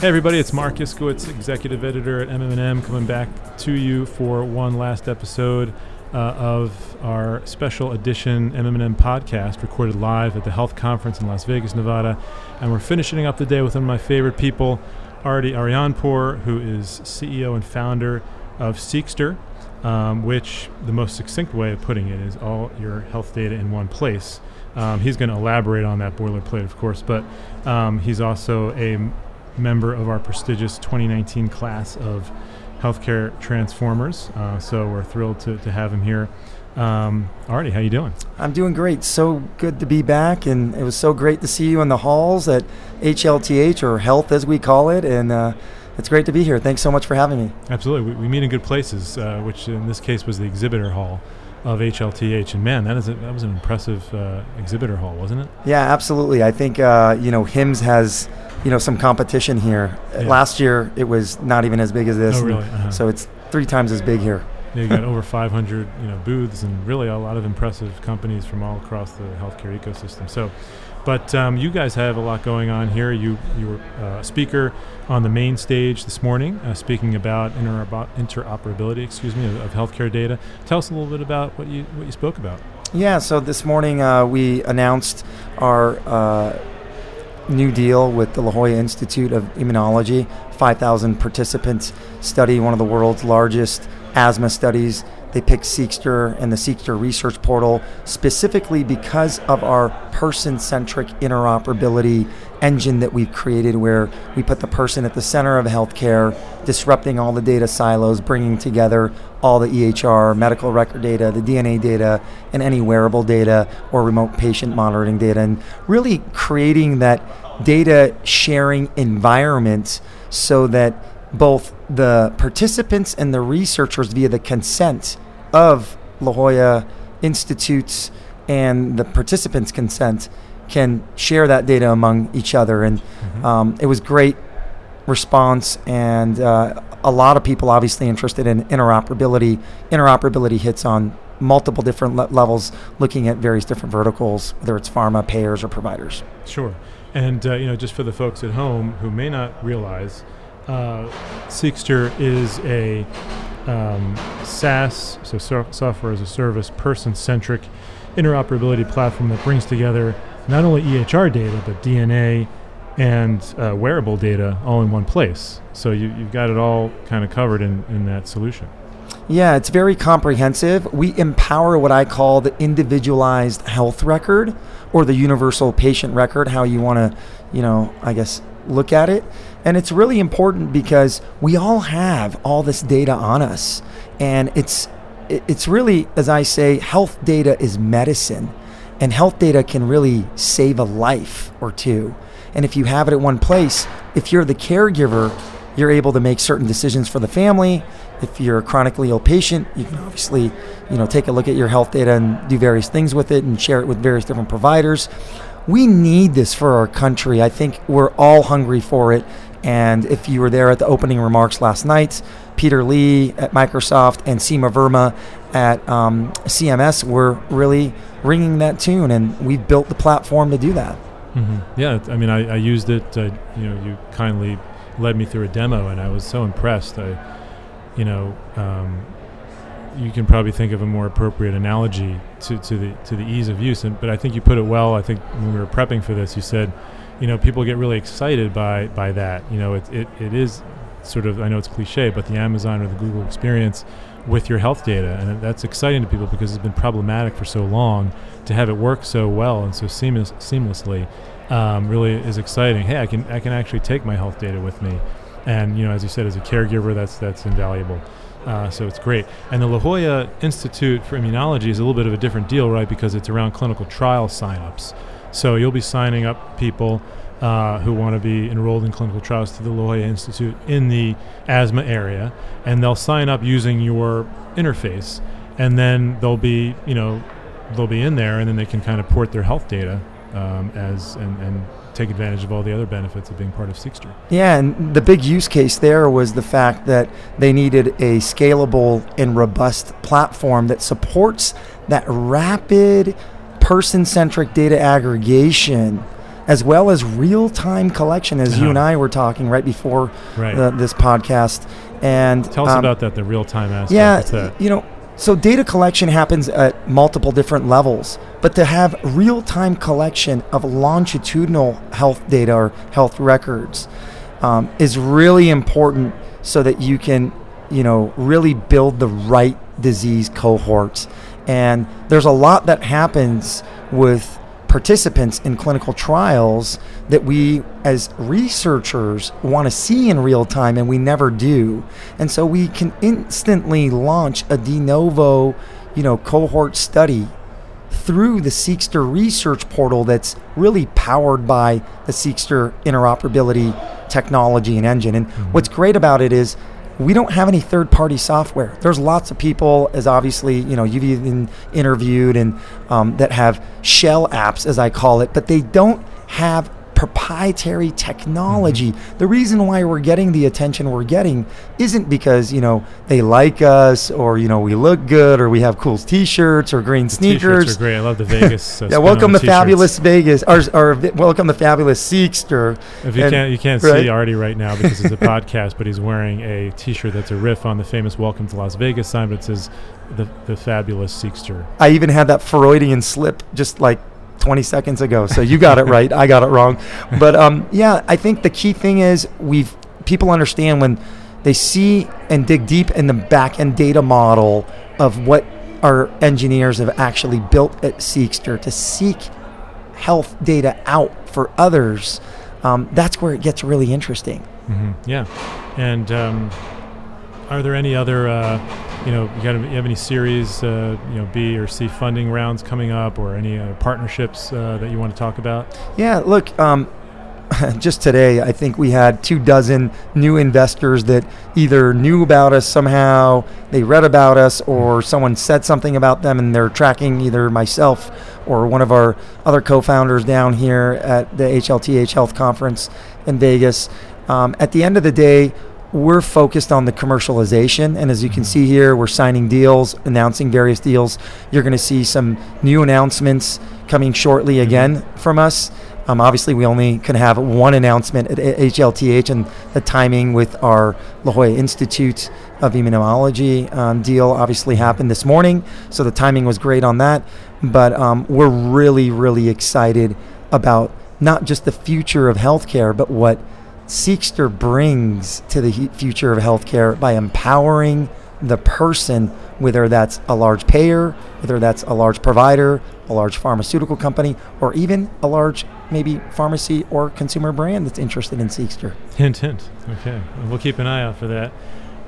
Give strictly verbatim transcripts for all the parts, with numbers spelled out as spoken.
Hey everybody, it's Marc Iskowitz, Executive Editor at M M and M, coming back to you for one last episode uh, of our special edition M M and M podcast, recorded live at the Health Conference in Las Vegas, Nevada. And we're finishing up the day with one of my favorite people, Ardy Arianpour, who is C E O and founder of Seqster, um, which the most succinct way of putting it is all your health data in one place. Um, he's going to elaborate on that boilerplate, of course, but um, he's also a member of our prestigious twenty nineteen class of healthcare transformers. Uh, so we're thrilled to, to have him here. Um, Ardy, how you doing? I'm doing great. So good to be back, and it was so great to see you in the halls at H L T H, or Health as we call it, and uh, it's great to be here. Thanks so much for having me. Absolutely. We, we meet in good places, uh, which in this case was the exhibitor hall of H L T H, and man, that is a, that was an impressive uh, exhibitor hall, wasn't it? Yeah, absolutely. I think uh, you know, HIMSS has you know some competition here. Yeah. Last year, it was not even as big as this. Oh, really? Uh-huh. So it's three times as big here. Yeah, you got over five hundred you know booths, and really a lot of impressive companies from all across the healthcare ecosystem. So, but um, you guys have a lot going on here. You you were uh, a speaker on the main stage this morning, uh, speaking about interop- interoperability, excuse me, of, of healthcare data. Tell us a little bit about what you what you spoke about. Yeah. So this morning uh, we announced our uh, new deal with the La Jolla Institute of Immunology, five thousand participants study, one of the world's largest asthma studies. They picked Seqster and the Seqster Research Portal specifically because of our person-centric interoperability engine that we've created, where we put the person at the center of healthcare, disrupting all the data silos, bringing together all the E H R, medical record data, the D N A data, and any wearable data or remote patient monitoring data, and really creating that data sharing environment so that both the participants and the researchers, via the consent of La Jolla Institutes and the participants' consent, can share that data among each other. And mm-hmm. um, it was great response, and uh, a lot of people obviously interested in interoperability. Interoperability hits on multiple different le- levels, looking at various different verticals, whether it's pharma, payers, or providers. Sure. And uh, you know, just for the folks at home who may not realize, Uh, Seqster is a um, SaaS, so so- software as a service, person-centric interoperability platform that brings together not only E H R data, but D N A and uh, wearable data all in one place. So you, you've got it all kind of covered in, in that solution. Yeah, it's very comprehensive. We empower what I call the individualized health record, or the universal patient record, how you want to, you know, I guess, look at it. And it's really important because we all have all this data on us, and it's it's really, as I say, health data is medicine, and health data can really save a life or two. And if you have it at one place, if you're the caregiver, you're able to make certain decisions for the family. If you're a chronically ill patient, you can obviously, you know, take a look at your health data and do various things with it and share it with various different providers. We need this for our country. I think we're all hungry for it. And if you were there at the opening remarks last night, Peter Lee at Microsoft and Seema Verma at um, C M S were really ringing that tune, and we've built the platform to do that. Mm-hmm. Yeah, I mean, I, I used it. Uh, you know, you kindly led me through a demo, and I was so impressed. I, you know, um, you can probably think of a more appropriate analogy to, to the to the ease of use, and, but I think you put it well. I think when we were prepping for this, you said, you know, people get really excited by, by that. You know, it, it it is sort of, I know it's cliche, but the Amazon or the Google experience with your health data. And that's exciting to people because it's been problematic for so long to have it work so well and so seamless, seamlessly. Um, really is exciting. Hey, I can I can actually take my health data with me. And, you know, as you said, as a caregiver, that's that's invaluable. Uh, so it's great. And the La Jolla Institute for Immunology is a little bit of a different deal, right? Because it's around clinical trial signups. So you'll be signing up people uh, who want to be enrolled in clinical trials to the La Jolla Institute in the asthma area, and they'll sign up using your interface, and then they'll be, you know, they'll be in there, and then they can kind of port their health data um, as and, and take advantage of all the other benefits of being part of Seqster. Yeah, and the big use case there was the fact that they needed a scalable and robust platform that supports that rapid person-centric data aggregation as well as real-time collection, as uh-huh. you and I were talking right before right. The, this podcast. And tell us um, about that, the real-time aspect. Yeah, you know, so data collection happens at multiple different levels, but to have real-time collection of longitudinal health data or health records um, is really important so that you can, you know, really build the right disease cohorts. And there's a lot that happens with participants in clinical trials that we as researchers want to see in real time, and we never do. And so we can instantly launch a de novo, you know, cohort study through the Seqster research portal that's really powered by the Seqster interoperability technology and engine. And mm-hmm. what's great about it is we don't have any third-party software. There's lots of people, as obviously, you know, you've even interviewed, and um, that have shell apps, as I call it, but they don't have proprietary technology. Mm-hmm. The reason why we're getting the attention we're getting isn't because, you know, they like us, or, you know, we look good, or we have cool t-shirts or green the sneakers. T-shirts are great. I love the Vegas. Uh, yeah, welcome to fabulous Vegas, or, or welcome to fabulous Seqster. If you and, can't, you can't right? see Ardy right now because it's a podcast, but he's wearing a t-shirt that's a riff on the famous "Welcome to Las Vegas" sign, but it says the the fabulous Seqster. I even had that Freudian slip, just like twenty seconds ago. So you got it right. I got it wrong. But um, yeah, I think the key thing is we've people understand when they see and dig deep in the back end data model of what our engineers have actually built at Seqster to seek health data out for others. Um, that's where it gets really interesting. Mm-hmm. Yeah. And um, are there any other, uh, you know, you, got, you have any series, uh, you know, B or C funding rounds coming up, or any uh, partnerships uh, that you want to talk about? Yeah, look, um, just today, I think we had two dozen new investors that either knew about us somehow, they read about us, or someone said something about them, and they're tracking either myself or one of our other co-founders down here at the H L T H Health Conference in Vegas. Um, at the end of the day, we're focused on the commercialization, and as you can see here, we're signing deals, announcing various deals. You're going to see some new announcements coming shortly again from us. Um, obviously, we only can have one announcement at H L T H, and the timing with our La Jolla Institute of Immunology um, deal obviously happened this morning, so the timing was great on that. But um, we're really, really excited about not just the future of healthcare, but what Seqster brings to the future of healthcare by empowering the person, whether that's a large payer, whether that's a large provider, a large pharmaceutical company, or even a large maybe pharmacy or consumer brand that's interested in Seqster. Hint, hint. Okay. We'll keep an eye out for that.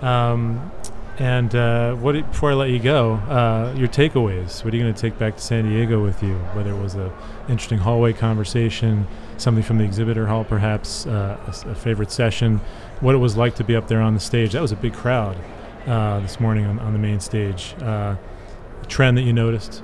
Um, and uh, what did, before I let you go, uh, your takeaways. What are you going to take back to San Diego with you, whether it was an interesting hallway conversation, something from the exhibitor hall, perhaps uh, a, a favorite session, what it was like to be up there on the stage? That was a big crowd uh, this morning on, on the main stage. Uh, trend that you noticed?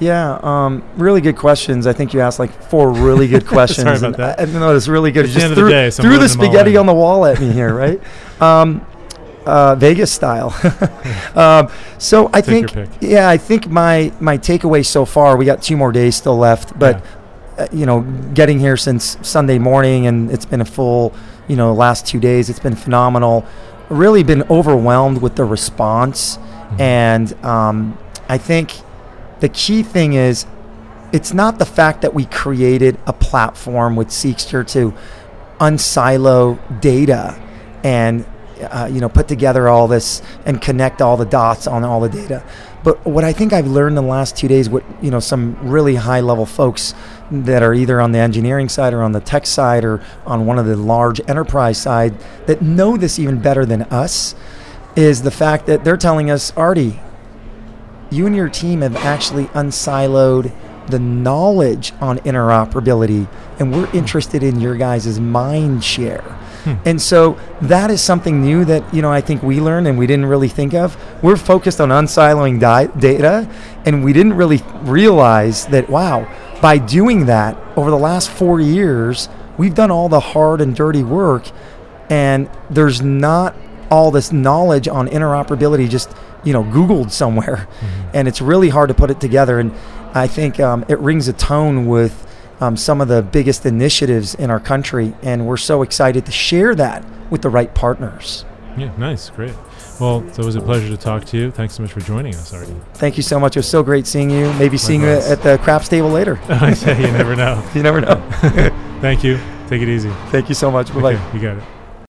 Yeah, um, really good questions. I think you asked like four really good questions. Sorry about that. I, I noticed really good. It's just the threw, the, day, so threw the spaghetti on the wall at me here, right? um, Uh, Vegas style. um, so I Take think, yeah, I think my, my takeaway so far, we got two more days still left, but yeah. uh, you know, getting here since Sunday morning, and it's been a full, you know, last two days, it's been phenomenal. Really been overwhelmed with the response. Mm-hmm. And um, I think the key thing is, it's not the fact that we created a platform with Seqster to unsilo data and Uh, you know, put together all this and connect all the dots on all the data. But what I think I've learned in the last two days, what, you know, some really high level folks that are either on the engineering side or on the tech side or on one of the large enterprise side that know this even better than us, is the fact that they're telling us, Ardy, you and your team have actually unsiloed the knowledge on interoperability, and we're interested in your guys' mind share. And so that is something new that, you know, I think we learned and we didn't really think of. We're focused on unsiloing di- data, and we didn't really realize that, wow, by doing that over the last four years, we've done all the hard and dirty work, and there's not all this knowledge on interoperability just, you know, Googled somewhere. Mm-hmm. And it's really hard to put it together. And I think um, it rings a tone with um, some of the biggest initiatives in our country, and we're so excited to share that with the right partners. Yeah, nice, great. Well, so it was a pleasure to talk to you. Thanks so much for joining us, Ardy. Thank you so much. It was so great seeing you. Maybe Likewise. Seeing you at the craps table later. I say, you never know. You never know. Thank you. Take it easy. Thank you so much. Bye-bye. Okay, you got it.